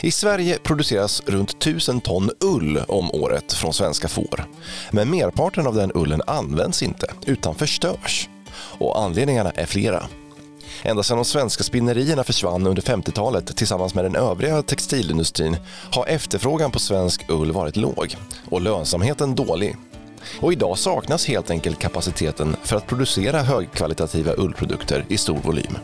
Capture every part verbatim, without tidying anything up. I Sverige produceras runt tusen ton ull om året från svenska får. Men merparten av den ullen används inte utan förstörs. Och anledningarna är flera. Ända sedan de svenska spinnerierna försvann under femtiotalet tillsammans med den övriga textilindustrin har efterfrågan på svensk ull varit låg och lönsamheten dålig. Och idag saknas helt enkelt kapaciteten för att producera högkvalitativa ullprodukter i stor volym.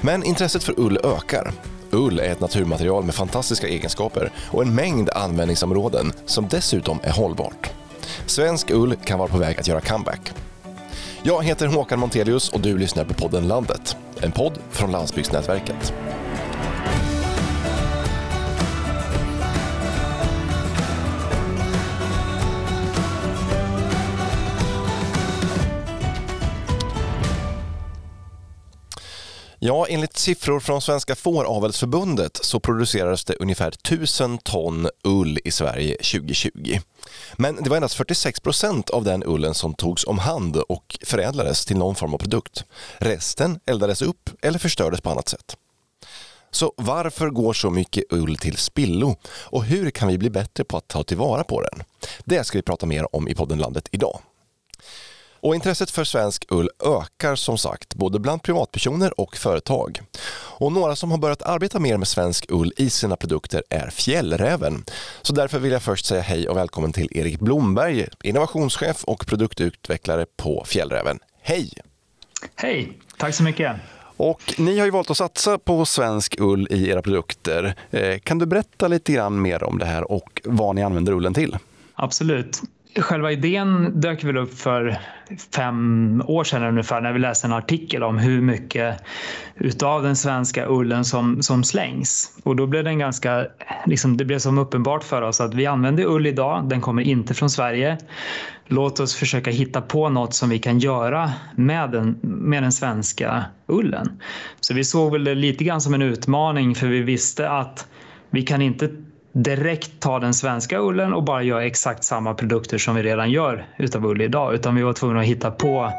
Men intresset för ull ökar. Ull är ett naturmaterial med fantastiska egenskaper och en mängd användningsområden som dessutom är hållbart. Svensk ull kan vara på väg att göra comeback. Jag heter Håkan Montelius och du lyssnar på podden Landet. En podd från Landsbygdsnätverket. Ja, enligt siffror från Svenska Fåravelsförbundet så producerades det ungefär tusen ton ull i Sverige tjugo tjugo. Men det var endast fyrtiosex procent av den ullen som togs om hand och förädlades till någon form av produkt. Resten eldades upp eller förstördes på annat sätt. Så varför går så mycket ull till spillo? Och hur kan vi bli bättre på att ta tillvara på den? Det ska vi prata mer om i podden Landet idag. Och intresset för svensk ull ökar som sagt både bland privatpersoner och företag. Och några som har börjat arbeta mer med svensk ull i sina produkter är Fjällräven. Så därför vill jag först säga hej och välkommen till Erik Blomberg, innovationschef och produktutvecklare på Fjällräven. Hej! Hej, tack så mycket! Och ni har ju valt att satsa på svensk ull i era produkter. Kan du berätta lite grann mer om det här och vad ni använder ullen till? Absolut. Själva idén dök väl upp för fem år sedan ungefär när vi läste en artikel om hur mycket utav den svenska ullen som, som slängs. Och då blev den ganska, liksom, det blev som uppenbart för oss att vi använder ull idag, den kommer inte från Sverige. Låt oss försöka hitta på något som vi kan göra med den, med den svenska ullen. Så vi såg väl det lite grann som en utmaning för vi visste att vi kan inte direkt ta den svenska ullen och bara göra exakt samma produkter som vi redan gör utav ull idag, utan vi var tvungna att hitta på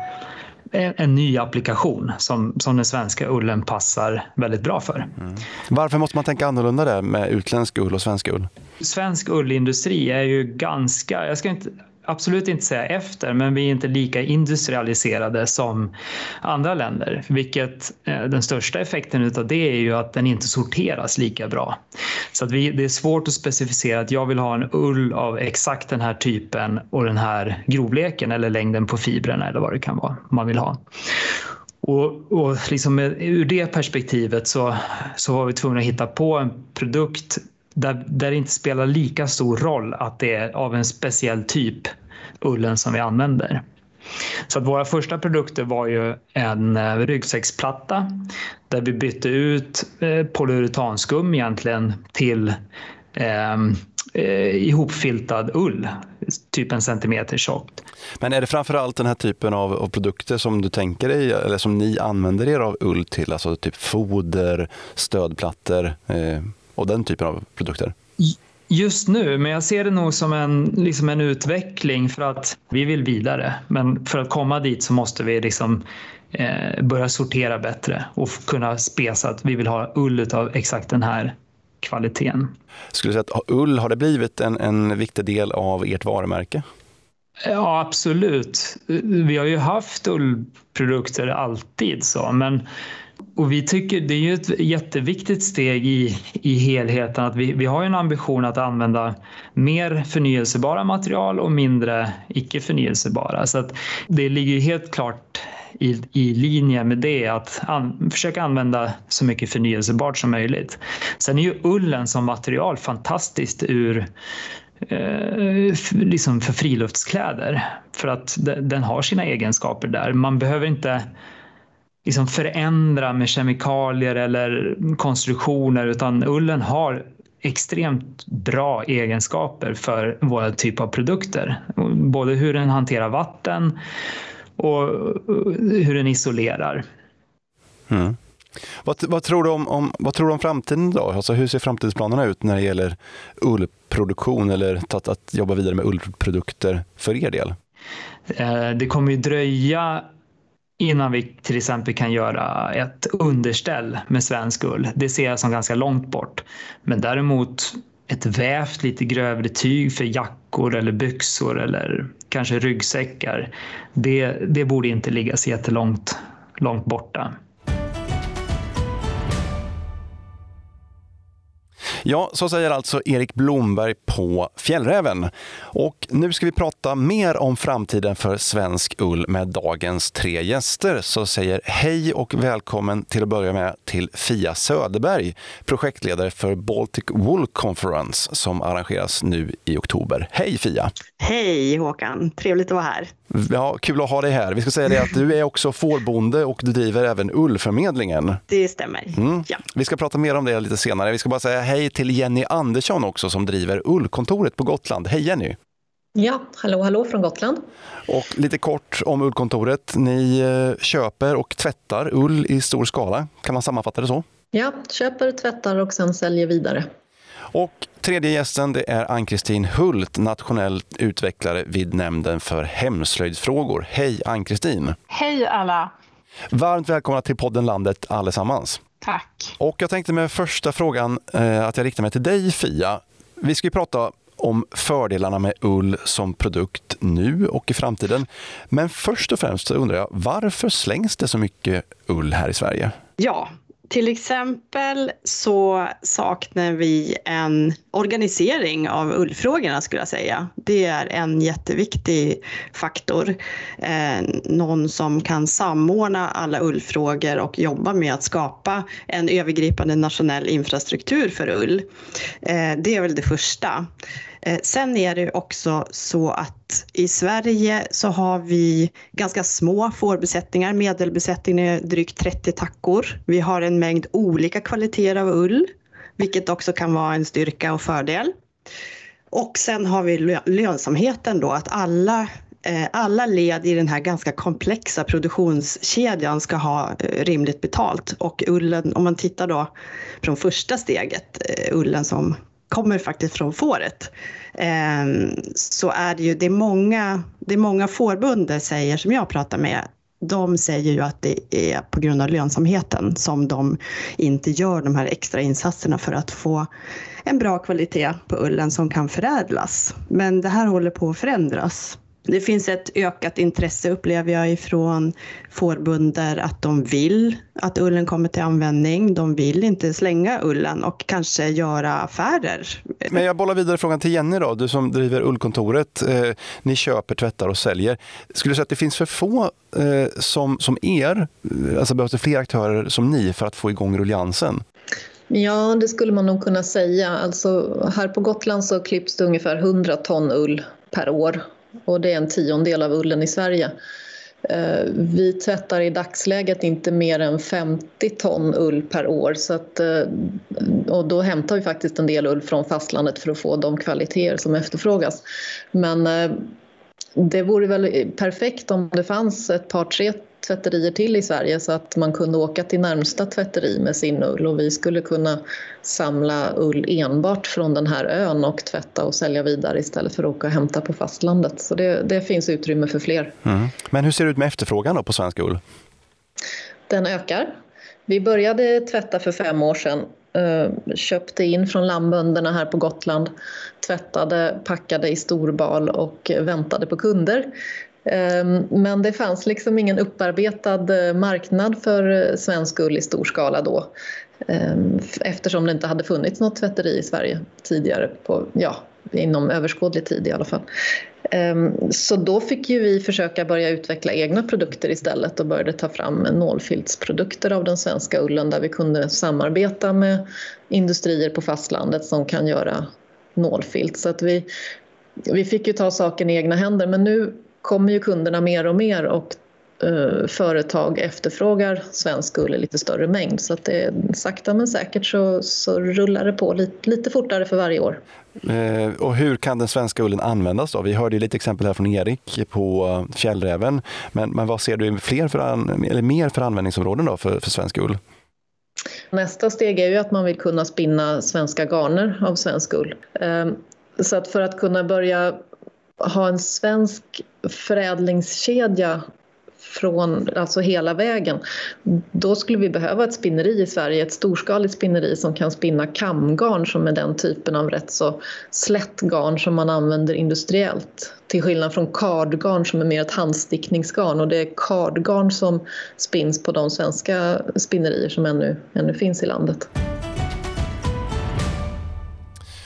en, en ny applikation som, som den svenska ullen passar väldigt bra för. Mm. Varför måste man tänka annorlunda där med utländsk ull och svensk ull? Svensk ullindustri är ju ganska, jag ska inte absolut inte säga efter, men vi är inte lika industrialiserade som andra länder. Vilket eh, den största effekten utav det är ju att den inte sorteras lika bra. Så att vi, det är svårt att specificera att jag vill ha en ull av exakt den här typen och den här grovleken eller längden på fibrerna eller vad det kan vara man vill ha. Och, och liksom med, ur det perspektivet så, så var vi tvungna att hitta på en produkt Där, där det inte spelar lika stor roll att det är av en speciell typ ullen som vi använder. Så att våra första produkter var ju en ryggsäcksplatta där vi bytte ut eh, polyuretanskum egentligen till eh, eh, ihopfiltad ull, typ en centimeter tjockt. Men är det framförallt den här typen av, av produkter som du tänker dig eller som ni använder er av ull till, alltså typ foder, stödplattor? Eh. Och den typen av produkter? Just nu, men jag ser det nog som en, liksom en utveckling för att vi vill vidare. Men för att komma dit så måste vi liksom, eh, börja sortera bättre och kunna spesa att vi vill ha ull av exakt den här kvaliteten. Skulle du säga att ull, har det blivit en, en viktig del av ert varumärke? Ja, absolut. Vi har ju haft ullprodukter alltid så, men och vi tycker det är ju ett jätteviktigt steg i, i helheten att vi, vi har en ambition att använda mer förnyelsebara material och mindre icke förnyelsebara. Så att det ligger ju helt klart i, i linje med det att an, försöka använda så mycket förnyelsebart som möjligt. Sen är ju ullen som material fantastiskt ur eh, liksom för friluftskläder för att den har sina egenskaper där. Man behöver inte liksom förändra med kemikalier eller konstruktioner utan ullen har extremt bra egenskaper för våra typ av produkter. Både hur den hanterar vatten och hur den isolerar. Mm. Vad, vad, tror du om, om, vad tror du om framtiden då? Alltså hur ser framtidsplanerna ut när det gäller ullproduktion eller att, att jobba vidare med ullprodukter för er del? Det kommer ju dröja innan vi till exempel kan göra ett underställ med svensk ull. Det ser jag som ganska långt bort. Men däremot ett vävt lite grövre tyg för jackor eller byxor eller kanske ryggsäckar. Det, det borde inte ligga så jättelångt långt borta. Ja, så säger alltså Erik Blomberg på Fjällräven. Och nu ska vi prata mer om framtiden för svensk ull med dagens tre gäster. Så säger hej och välkommen till att börja med till Fia Söderberg, projektledare för Baltic Wool Conference som arrangeras nu i oktober. Hej Fia! Hej Håkan, trevligt att vara här. Ja, kul att ha dig här. Vi ska säga det att du är också fårbonde och du driver även Ullförmedlingen. Det stämmer, mm. ja. Vi ska prata mer om det lite senare. Vi ska bara säga hej till Jenny Andersson också som driver Ullkontoret på Gotland. Hej Jenny! Ja, hallå, hallå från Gotland. Och lite kort om Ullkontoret. Ni köper och tvättar ull i stor skala. Kan man sammanfatta det så? Ja, köper, tvättar och sen säljer vidare. Och tredje gästen det är Ann-Kristin Hult, nationell utvecklare vid nämnden för hemslöjdsfrågor. Hej Ann-Kristin! Hej alla! Varmt välkomna till podden Landet allesammans. Tack! Och jag tänkte med första frågan eh, att jag riktar mig till dig Fia. Vi ska ju prata om fördelarna med ull som produkt nu och i framtiden. Men först och främst så undrar jag, varför slängs det så mycket ull här i Sverige? Ja, till exempel så saknar vi en organisering av ullfrågorna skulle jag säga. Det är en jätteviktig faktor. Eh, någon som kan samordna alla ullfrågor och jobba med att skapa en övergripande nationell infrastruktur för ull. Eh, det är väl det första. Sen är det också så att i Sverige så har vi ganska små fårbesättningar. Medelbesättningen är drygt trettio tackor. Vi har en mängd olika kvaliteter av ull, vilket också kan vara en styrka och fördel. Och sen har vi lönsamheten då, att alla, alla led i den här ganska komplexa produktionskedjan ska ha rimligt betalt. Och ullen, om man tittar då från första steget, ullen som kommer faktiskt från fåret, så är det ju det många, det många fårbönder säger som jag pratar med. De säger ju att det är på grund av lönsamheten som de inte gör de här extra insatserna för att få en bra kvalitet på ullen som kan förädlas. Men det här håller på att förändras. Det finns ett ökat intresse upplever jag ifrån fårbönder att de vill att ullen kommer till användning. De vill inte slänga ullen och kanske göra affärer. Men jag bollar vidare frågan till Jenny då, du som driver Ullkontoret. Eh, ni köper, tvättar och säljer. Skulle du säga att det finns för få eh, som, som er? Alltså behövs det fler aktörer som ni för att få igång rulliansen? Ja, det skulle man nog kunna säga. Alltså, här på Gotland så klipps det ungefär hundra ton ull per år. Och det är en tiondel av ullen i Sverige. Vi tvättar i dagsläget inte mer än femtio ton ull per år. Så att, och då hämtar vi faktiskt en del ull från fastlandet för att få de kvaliteter som efterfrågas. Men det vore väl perfekt om det fanns ett par, tre tvätterier till i Sverige så att man kunde åka till närmsta tvätteri med sin ull. Och vi skulle kunna samla ull enbart från den här ön och tvätta och sälja vidare istället för att åka och hämta på fastlandet. Så det, det finns utrymme för fler. Mm. Men hur ser det ut med efterfrågan då på svensk ull? Den ökar. Vi började tvätta för fem år sedan. Köpte in från lammbönderna här på Gotland. Tvättade, packade i storbal och väntade på kunder. Men det fanns liksom ingen upparbetad marknad för svensk ull i stor skala då. Eftersom det inte hade funnits något tvätteri i Sverige tidigare, på, ja, inom överskådlig tid i alla fall. Så då fick ju vi försöka börja utveckla egna produkter istället och började ta fram nålfiltsprodukter av den svenska ullen där vi kunde samarbeta med industrier på fastlandet som kan göra nålfilt. Så att vi, vi fick ju ta saken i egna händer, men nu kommer ju kunderna mer och mer och eh, företag efterfrågar svensk ull i lite större mängd. Så att det, sakta men säkert så, så rullar det på lite, lite fortare för varje år. Eh, och hur kan den svenska ullen användas då? Vi hörde ju lite exempel här från Erik på Fjällräven. Men, men vad ser du fler för an, eller mer för användningsområden då för, för svensk ull? Nästa steg är ju att man vill kunna spinna svenska garner av svensk ull. Eh, så att för att kunna börja ha en svensk förädlingskedja från, alltså hela vägen. Då skulle vi behöva ett spinneri i Sverige, ett storskaligt spinneri som kan spinna kamgarn, som är den typen av rätt så slätt garn som man använder industriellt. Till skillnad från kardgarn som är mer ett handstickningsgarn, och det är kardgarn som spins på de svenska spinnerier som ännu, ännu finns i landet.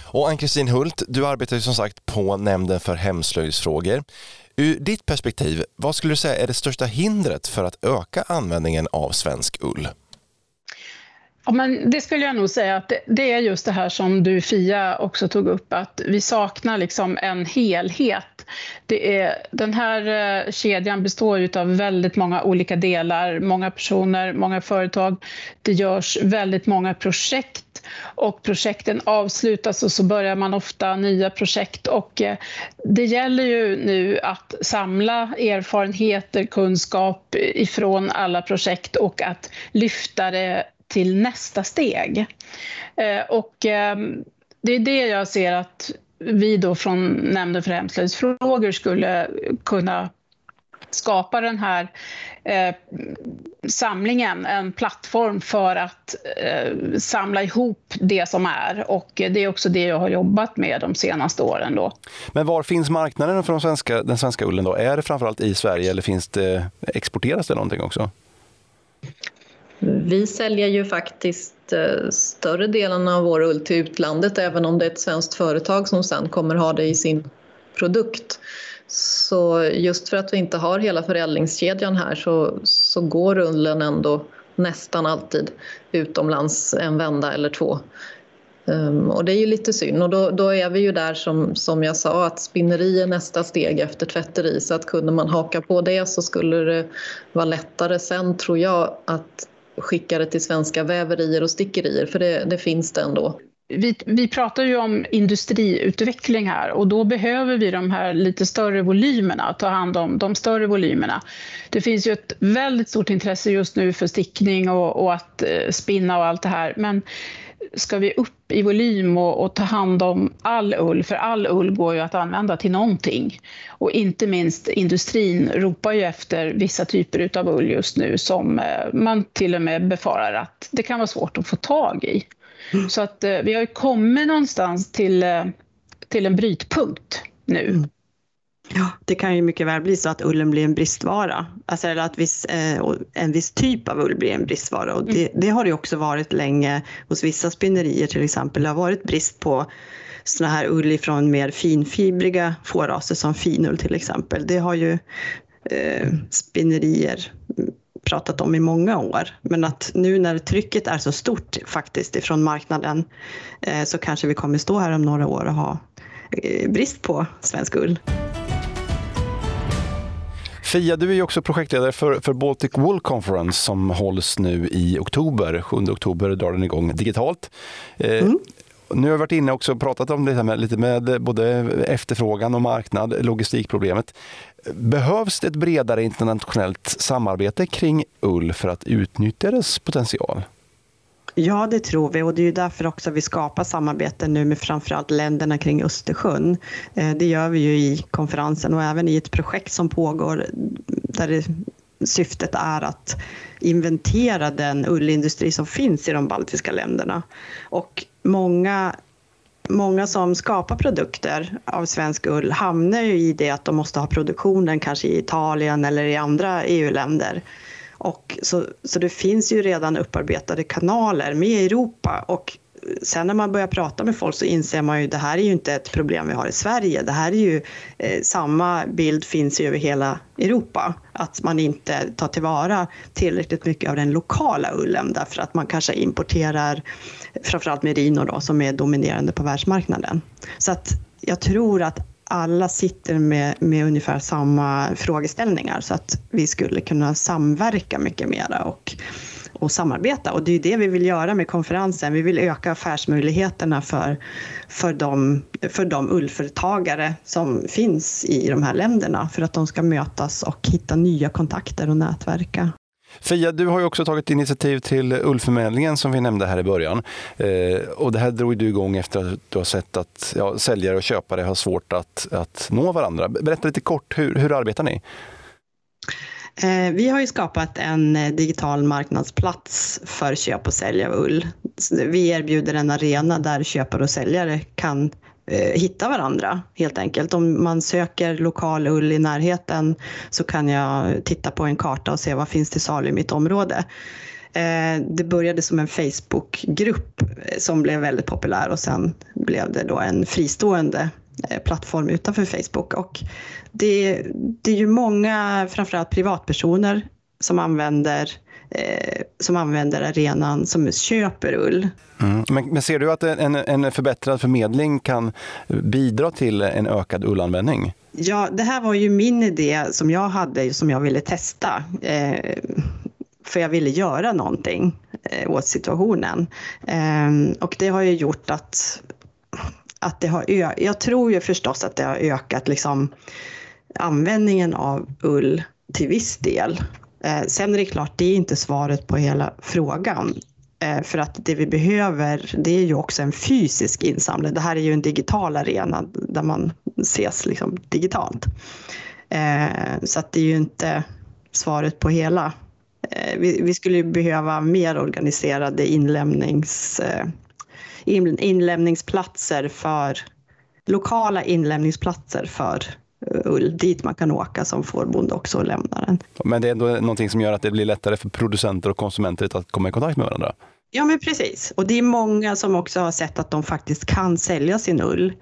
Och Ann-Kristin Hult, du arbetar ju som sagt på Nämnden för hemslöjdsfrågor. Ur ditt perspektiv, vad skulle du säga är det största hindret för att öka användningen av svensk ull? Ja, men det skulle jag nog säga att det är just det här som du, Fia, också tog upp, att vi saknar liksom en helhet. Det är, den här kedjan består ju av väldigt många olika delar, många personer, många företag. Det görs väldigt många projekt. Och projekten avslutas och så börjar man ofta nya projekt, och det gäller ju nu att samla erfarenheter, kunskap ifrån alla projekt och att lyfta det till nästa steg. Och det är det jag ser att vi då från Nämnden för hemslöjdsfrågor skulle kunna skapa, den här eh, samlingen, en plattform för att eh, samla ihop det som är, och det är också det jag har jobbat med de senaste åren då. Men var finns marknaden för de svenska, den svenska ullen då? Är det framförallt i Sverige, eller finns det, exporteras det någonting också? Vi säljer ju faktiskt större delen av vår ull till utlandet, även om det är ett svenskt företag som sen kommer ha det i sin produkt. Så just för att vi inte har hela förädlingskedjan här så, så går ullen ändå nästan alltid utomlands en vända eller två. Um, och det är ju lite synd, och då, då är vi ju där som, som jag sa, att spinneri är nästa steg efter tvätteri. Så att kunde man haka på det så skulle det vara lättare sen, tror jag, att skicka det till svenska väverier och stickerier, för det, det finns det ändå. Vi, vi pratar ju om industriutveckling här, och då behöver vi de här lite större volymerna, ta hand om de större volymerna. Det finns ju ett väldigt stort intresse just nu för stickning och, och att spinna och allt det här, men ska vi upp i volym och, och ta hand om all ull, för all ull går ju att använda till någonting. Och inte minst industrin ropar ju efter vissa typer utav ull just nu som man till och med befarar att det kan vara svårt att få tag i. Mm. Så att eh, vi har ju kommit någonstans till, eh, till en brytpunkt nu. Mm. Ja, det kan ju mycket väl bli så att ullen blir en bristvara. Alltså, eller att viss, eh, en viss typ av ull blir en bristvara. Och det, mm. det har det också varit länge hos vissa spinnerier till exempel. Det har varit brist på såna här ull från mer finfibriga fåraser som finull till exempel. Det har ju eh, spinnerier pratat om i många år, men att nu när trycket är så stort faktiskt ifrån marknaden eh, så kanske vi kommer stå här om några år och ha eh, brist på svensk ull. Fia, du är ju också projektledare för, för Baltic Wool Conference som hålls nu i oktober. sjunde oktober drar den igång digitalt. Eh, mm. Nu har jag varit inne också och pratat om det här med, lite med både efterfrågan och marknad, logistikproblemet. Behövs det ett bredare internationellt samarbete kring ull för att utnyttja dess potential? Ja, det tror vi, och det är ju därför också vi skapar samarbeten nu med framförallt länderna kring Östersjön. Det gör vi ju i konferensen och även i ett projekt som pågår där det, syftet är att inventera den ullindustri som finns i de baltiska länderna. Och många Många som skapar produkter av svensk ull hamnar ju i det att de måste ha produktionen kanske i Italien eller i andra E U-länder. Och så, så det finns ju redan upparbetade kanaler med Europa, och sen när man börjar prata med folk så inser man ju att det här är ju inte ett problem vi har i Sverige. Det här är ju eh, samma bild finns ju över hela Europa. Att man inte tar tillvara tillräckligt mycket av den lokala ullen, därför att man kanske importerar framförallt merino då, som är dominerande på världsmarknaden. Så att jag tror att alla sitter med, med ungefär samma frågeställningar, så att vi skulle kunna samverka mycket mera och och samarbeta. Och det är det vi vill göra med konferensen. Vi vill öka affärsmöjligheterna för, för, de, för de ullföretagare som finns i de här länderna, för att de ska mötas och hitta nya kontakter och nätverka. Fia, du har ju också tagit initiativ till Ullförmedlingen som vi nämnde här i början. Eh, och det här drog du igång efter att du har sett att ja, säljare och köpare har svårt att, att nå varandra. Berätta lite kort, hur, hur arbetar ni? Vi har ju skapat en digital marknadsplats för köp och sälj av ull. Vi erbjuder en arena där köpare och säljare kan hitta varandra helt enkelt. Om man söker lokal ull i närheten så kan jag titta på en karta och se vad finns till salu i mitt område. Det började som en Facebookgrupp som blev väldigt populär och sen blev det då en fristående plattform utanför Facebook. Och det, det är ju många, framförallt privatpersoner, som använder, eh, som använder arenan som köper ull. Mm. Men, men ser du att en, en förbättrad förmedling kan bidra till en ökad ullanvändning? Ja, det här var ju min idé som jag hade, som jag ville testa. Eh, För jag ville göra någonting åt situationen. Och det har ju gjort att, att det har ö- jag tror ju förstås att det har ökat liksom användningen av ull till viss del. Sen är det klart, det är inte svaret på hela frågan. För att det vi behöver, det är ju också en fysisk insamling. Det här är ju en digital arena där man ses liksom digitalt. Så att det är ju inte svaret på hela. Vi skulle behöva mer organiserade inlämnings, inlämningsplatser för lokala inlämningsplatser för ull dit man kan åka som fårbonde också och lämna den. Men det är ändå någonting som gör att det blir lättare för producenter och konsumenter att komma i kontakt med varandra. Ja, men precis. Och det är många som också har sett att de faktiskt kan sälja sin ull.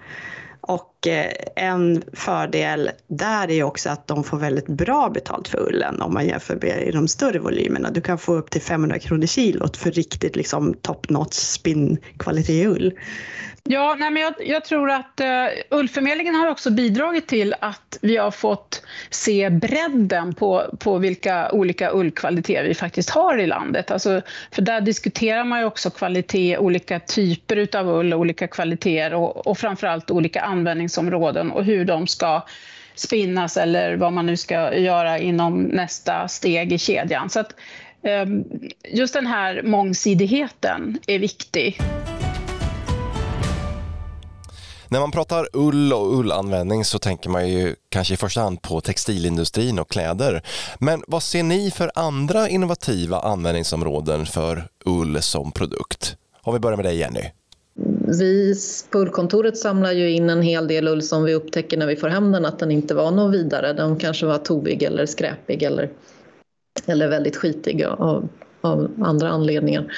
Och en fördel där är också att de får väldigt bra betalt för ullen om man jämför med i de större volymerna. Du kan få upp till femhundra kronor kilot för riktigt liksom top-notch spinnkvalitet ull. Ja, nej, men jag, jag tror att uh, Ullförmedlingen har också bidragit till att vi har fått se bredden på, på vilka olika ullkvaliteter vi faktiskt har i landet. Alltså, för där diskuterar man ju också kvalitet, olika typer av ull, olika kvaliteter och, och framförallt olika användningsområden och hur de ska spinnas eller vad man nu ska göra inom nästa steg i kedjan. Så att, um, just den här mångsidigheten är viktig. När man pratar ull och ullanvändning så tänker man ju kanske i första hand på textilindustrin och kläder. Men vad ser ni för andra innovativa användningsområden för ull som produkt? Om vi börjar med dig, Jenny. Vi på Ullkontoret samlar ju in en hel del ull som vi upptäcker när vi får hem den att den inte var något vidare. Den kanske var tovig eller skräpig eller, eller väldigt skitig av, av andra anledningar.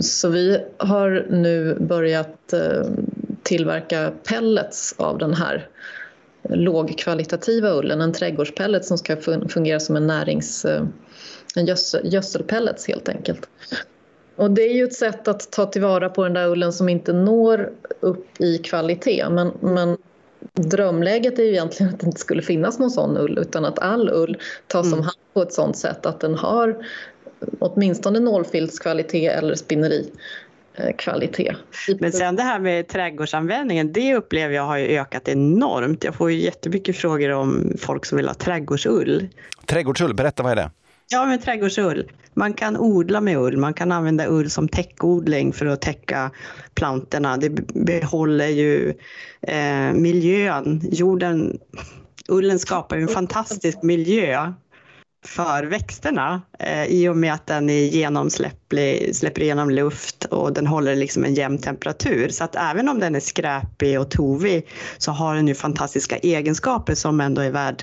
Så vi har nu börjat tillverka pellets av den här lågkvalitativa ullen, en trädgårdspellet som ska fungera som en närings, en gödselpellets helt enkelt. Och det är ju ett sätt att ta tillvara på den där ullen som inte når upp i kvalitet, men, men drömläget är ju egentligen att det inte skulle finnas någon sån ull utan att all ull tas mm. om hand på ett sånt sätt att den har åtminstone nålfiltskvalitet eller spinneri. Kvalitet. Men sen det här med trädgårdsanvändningen, det upplever jag har ju ökat enormt. Jag får ju jättemycket frågor om folk som vill ha trädgårdsull. Trädgårdsull, berätta vad är det? Ja, men trädgårdsull. Man kan odla med ull, man kan använda ull som täckodling för att täcka plantorna. Det behåller ju eh, miljön, jorden. Ullen skapar ju en fantastisk miljö för växterna eh, i och med att den är genomsläpplig, släpper igenom luft och den håller liksom en jämn temperatur. Så att även om den är skräpig och tovig så har den ju fantastiska egenskaper som ändå är värd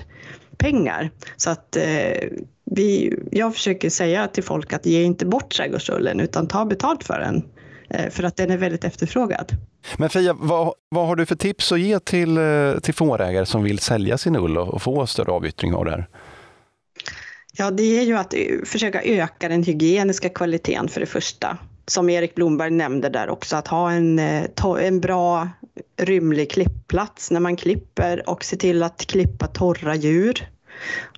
pengar. Så att eh, vi, jag försöker säga till folk att ge inte bort trädgårdsullen utan ta betalt för den. Eh, för att den är väldigt efterfrågad. Men Fia, vad, vad har du för tips att ge till, till fårägare som vill sälja sin ull och få större avyttring av det här? Ja, det är ju att försöka öka den hygieniska kvaliteten för det första. Som Erik Blomberg nämnde där också, att ha en, en bra rymlig klippplats när man klipper och se till att klippa torra djur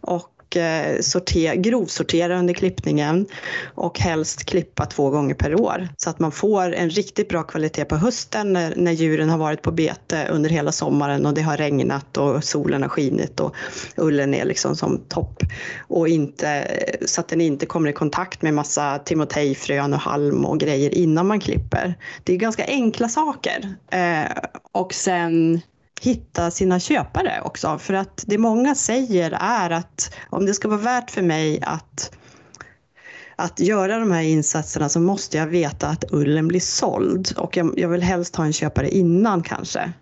och eh, sortera, grovsortera under klippningen och helst klippa två gånger per år. Så att man får en riktigt bra kvalitet på hösten när, när djuren har varit på bete under hela sommaren och det har regnat och solen har skinit och ullen är liksom som topp. Och inte, så att den inte kommer i kontakt med massa timotejfrön och halm och grejer innan man klipper. Det är ganska enkla saker. Eh, och sen hitta sina köpare också. För att det många säger är att om det ska vara värt för mig att, att göra de här insatserna så måste jag veta att ullen blir såld. Och jag, jag vill helst ha en köpare innan kanske.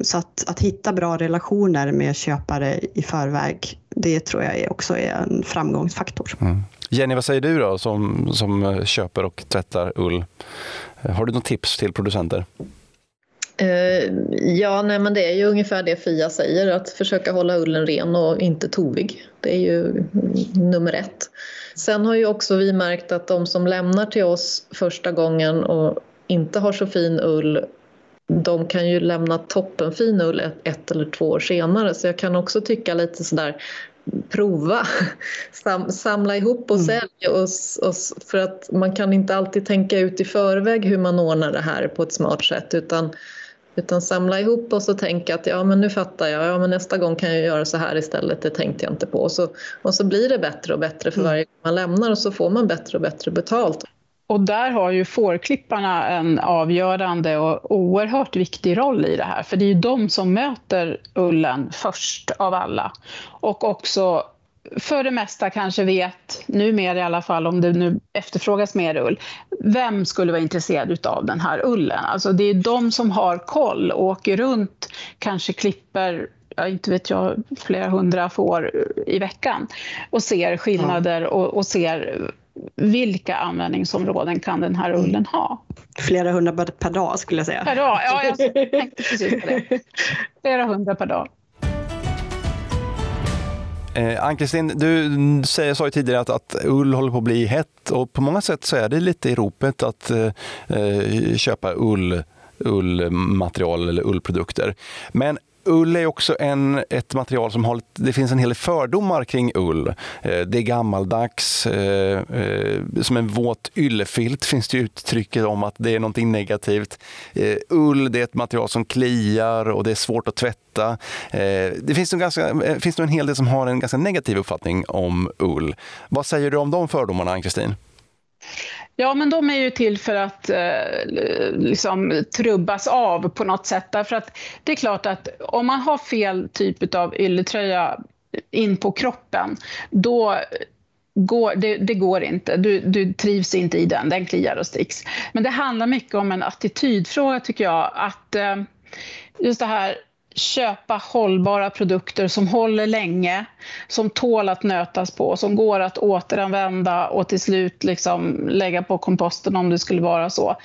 Så att, att hitta bra relationer med köpare i förväg, det tror jag också är en framgångsfaktor. Mm. Jenny, vad säger du då som, som köper och tvättar ull? Har du något tips till producenter? Uh, ja, nej, men det är ju ungefär det Fia säger, att försöka hålla ullen ren och inte tovig. Det är ju nummer ett. Sen har ju också vi märkt att de som lämnar till oss första gången och inte har så fin ull, de kan ju lämna toppenfin ull ett eller två år senare. Så jag kan också tycka lite sådär, prova, Sam, samla ihop och mm. sälja oss, oss. För att man kan inte alltid tänka ut i förväg hur man ordnar det här på ett smart sätt. Utan, utan samla ihop och så tänka att ja, men nu fattar jag, ja, men nästa gång kan jag göra så här istället, det tänkte jag inte på. Och så, och så blir det bättre och bättre för varje gång man lämnar och så får man bättre och bättre betalt. Och där har ju fårklipparna en avgörande och oerhört viktig roll i det här. För det är ju de som möter ullen först av alla. Och också för det mesta kanske vet, numera i alla fall om det nu efterfrågas mer ull, vem skulle vara intresserad av den här ullen? Alltså det är de som har koll och åker runt, kanske klipper, jag inte vet jag, flera hundra får i veckan. Och ser skillnader och, och ser... vilka användningsområden kan den här ullen ha? Flera hundra per dag skulle jag säga. Per dag, ja, jag tänkte precis på det. Flera hundra per dag. Eh, Ann-Kristin, du säger, sa ju tidigare att, att ull håller på att bli hett. Och på många sätt så är det lite i ropet att eh, köpa ull, ullmaterial eller ullprodukter. Men ull är också en, ett material som har, det finns en hel del fördomar kring ull. Det är gammaldags, som en våt yllefilt finns det uttrycket om att det är någonting negativt. Ull, det är ett material som kliar och det är svårt att tvätta. Det finns nog, ganska, finns nog en hel del som har en ganska negativ uppfattning om ull. Vad säger du om de fördomarna, Ann-Kristin? Ja, men de är ju till för att eh, liksom trubbas av på något sätt. Därför att det är klart att om man har fel typ av ylletröja in på kroppen, då går, det, det går inte. Du, du trivs inte i den, den kliar och sticks. Men det handlar mycket om en attitydfråga tycker jag. Att eh, just det här, köpa hållbara produkter som håller länge, som tål att nötas på, som går att återanvända och till slut liksom lägga på komposten om det skulle vara så.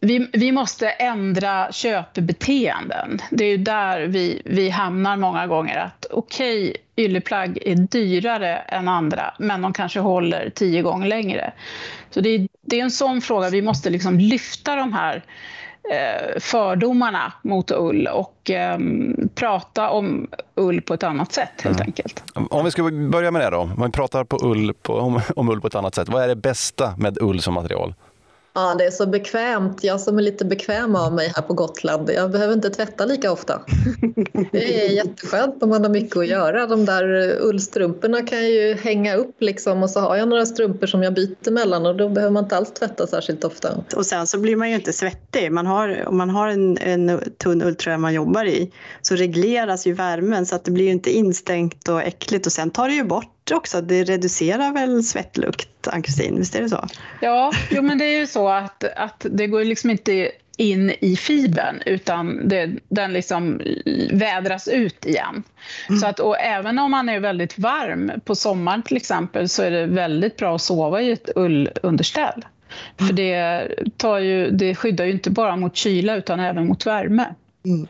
Vi, vi måste ändra köpbeteenden. Det är ju där vi, vi hamnar många gånger. Att okej, okay, ylleplagg är dyrare än andra, men de kanske håller tio gånger längre. Så det är, det är en sån fråga. Vi måste liksom lyfta de här fördomarna mot ull och um, prata om ull på ett annat sätt helt mm. enkelt. Om vi ska börja med det då, om vi pratar på ull, på, om, om ull på ett annat sätt, vad är det bästa med ull som material? Ja, det är så bekvämt. Jag som är lite bekväm av mig här på Gotland. Jag behöver inte tvätta lika ofta. Det är jätteskönt om man har mycket att göra. De där ullstrumporna kan jag ju hänga upp liksom, och så har jag några strumpor som jag byter mellan och då behöver man inte alls tvätta särskilt ofta. Och sen så blir man ju inte svettig. Man har, om man har en, en tunn ulltröja man jobbar i så regleras ju värmen så att det blir ju inte instängt och äckligt och sen tar det ju bort också. Det reducerar väl svettlukt, Ann-Kristin, visst är det så? Ja, jo, men det är ju så att, att det går liksom inte in i fibern utan det, den liksom vädras ut igen. Mm. Så att, och även om man är väldigt varm på sommaren till exempel så är det väldigt bra att sova i ett ullunderställ. Mm. För det, tar ju, det skyddar ju inte bara mot kyla utan även mot värme. Mm.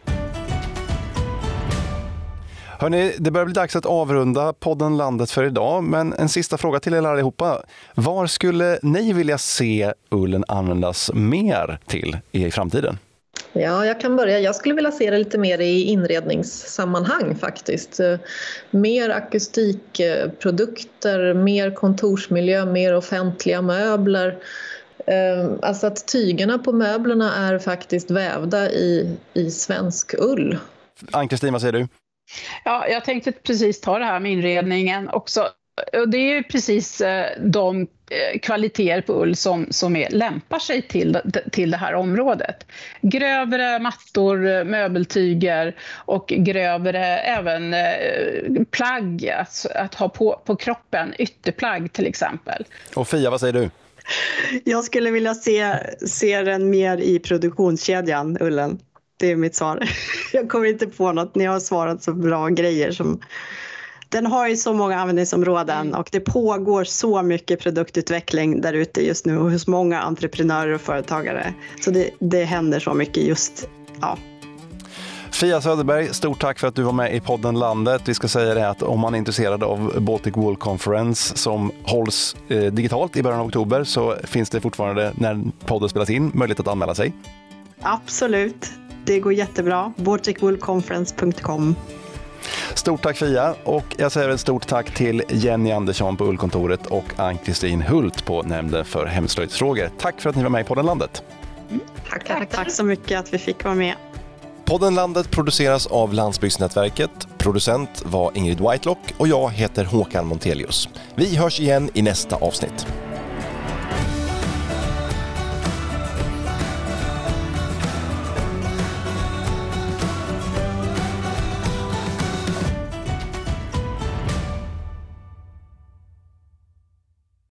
Hörrni, det börjar bli dags att avrunda podden Landet för idag. Men en sista fråga till er allihopa. Var skulle ni vilja se ullen användas mer till i framtiden? Ja, jag kan börja. Jag skulle vilja se det lite mer i inredningssammanhang faktiskt. Mer akustikprodukter, mer kontorsmiljö, mer offentliga möbler. Alltså att tygerna på möblerna är faktiskt vävda i, i svensk ull. Ann-Kristin, vad säger du? Ja, jag tänkte precis ta det här med inredningen också. och det är ju precis de kvaliteter på ull som, som är, lämpar sig till, till det här området. Grövre mattor, möbeltyger och grövre även plagg att, att ha på, på kroppen, ytterplagg till exempel. Och Fia, vad säger du? Jag skulle vilja se, se den mer i produktionskedjan, ullen. Det är mitt svar. Jag kommer inte på något. Ni har svarat så bra grejer. Som... Den har ju så många användningsområden och det pågår så mycket produktutveckling där ute just nu och hos många entreprenörer och företagare. Så det, det händer så mycket just, ja. Fia Söderberg, stort tack för att du var med i podden Landet. Vi ska säga det att om man är intresserad av Baltic Wool Conference som hålls digitalt i början av oktober så finns det fortfarande, när podden spelas in, möjlighet att anmäla sig. Absolut. Det går jättebra. baltic wool conference punkt com. Stort tack Fia, och jag säger ett stort tack till Jenny Andersson på Ullkontoret och Ann-Kristin Hult på Nämnden för hemslöjdsfrågor. Tack för att ni var med i Podden Landet. Mm. Tack, tack, tack. Tack så mycket att vi fick vara med. Podden Landet produceras av Landsbygdsnätverket. Producent var Ingrid Whitelock och jag heter Håkan Montelius. Vi hörs igen i nästa avsnitt.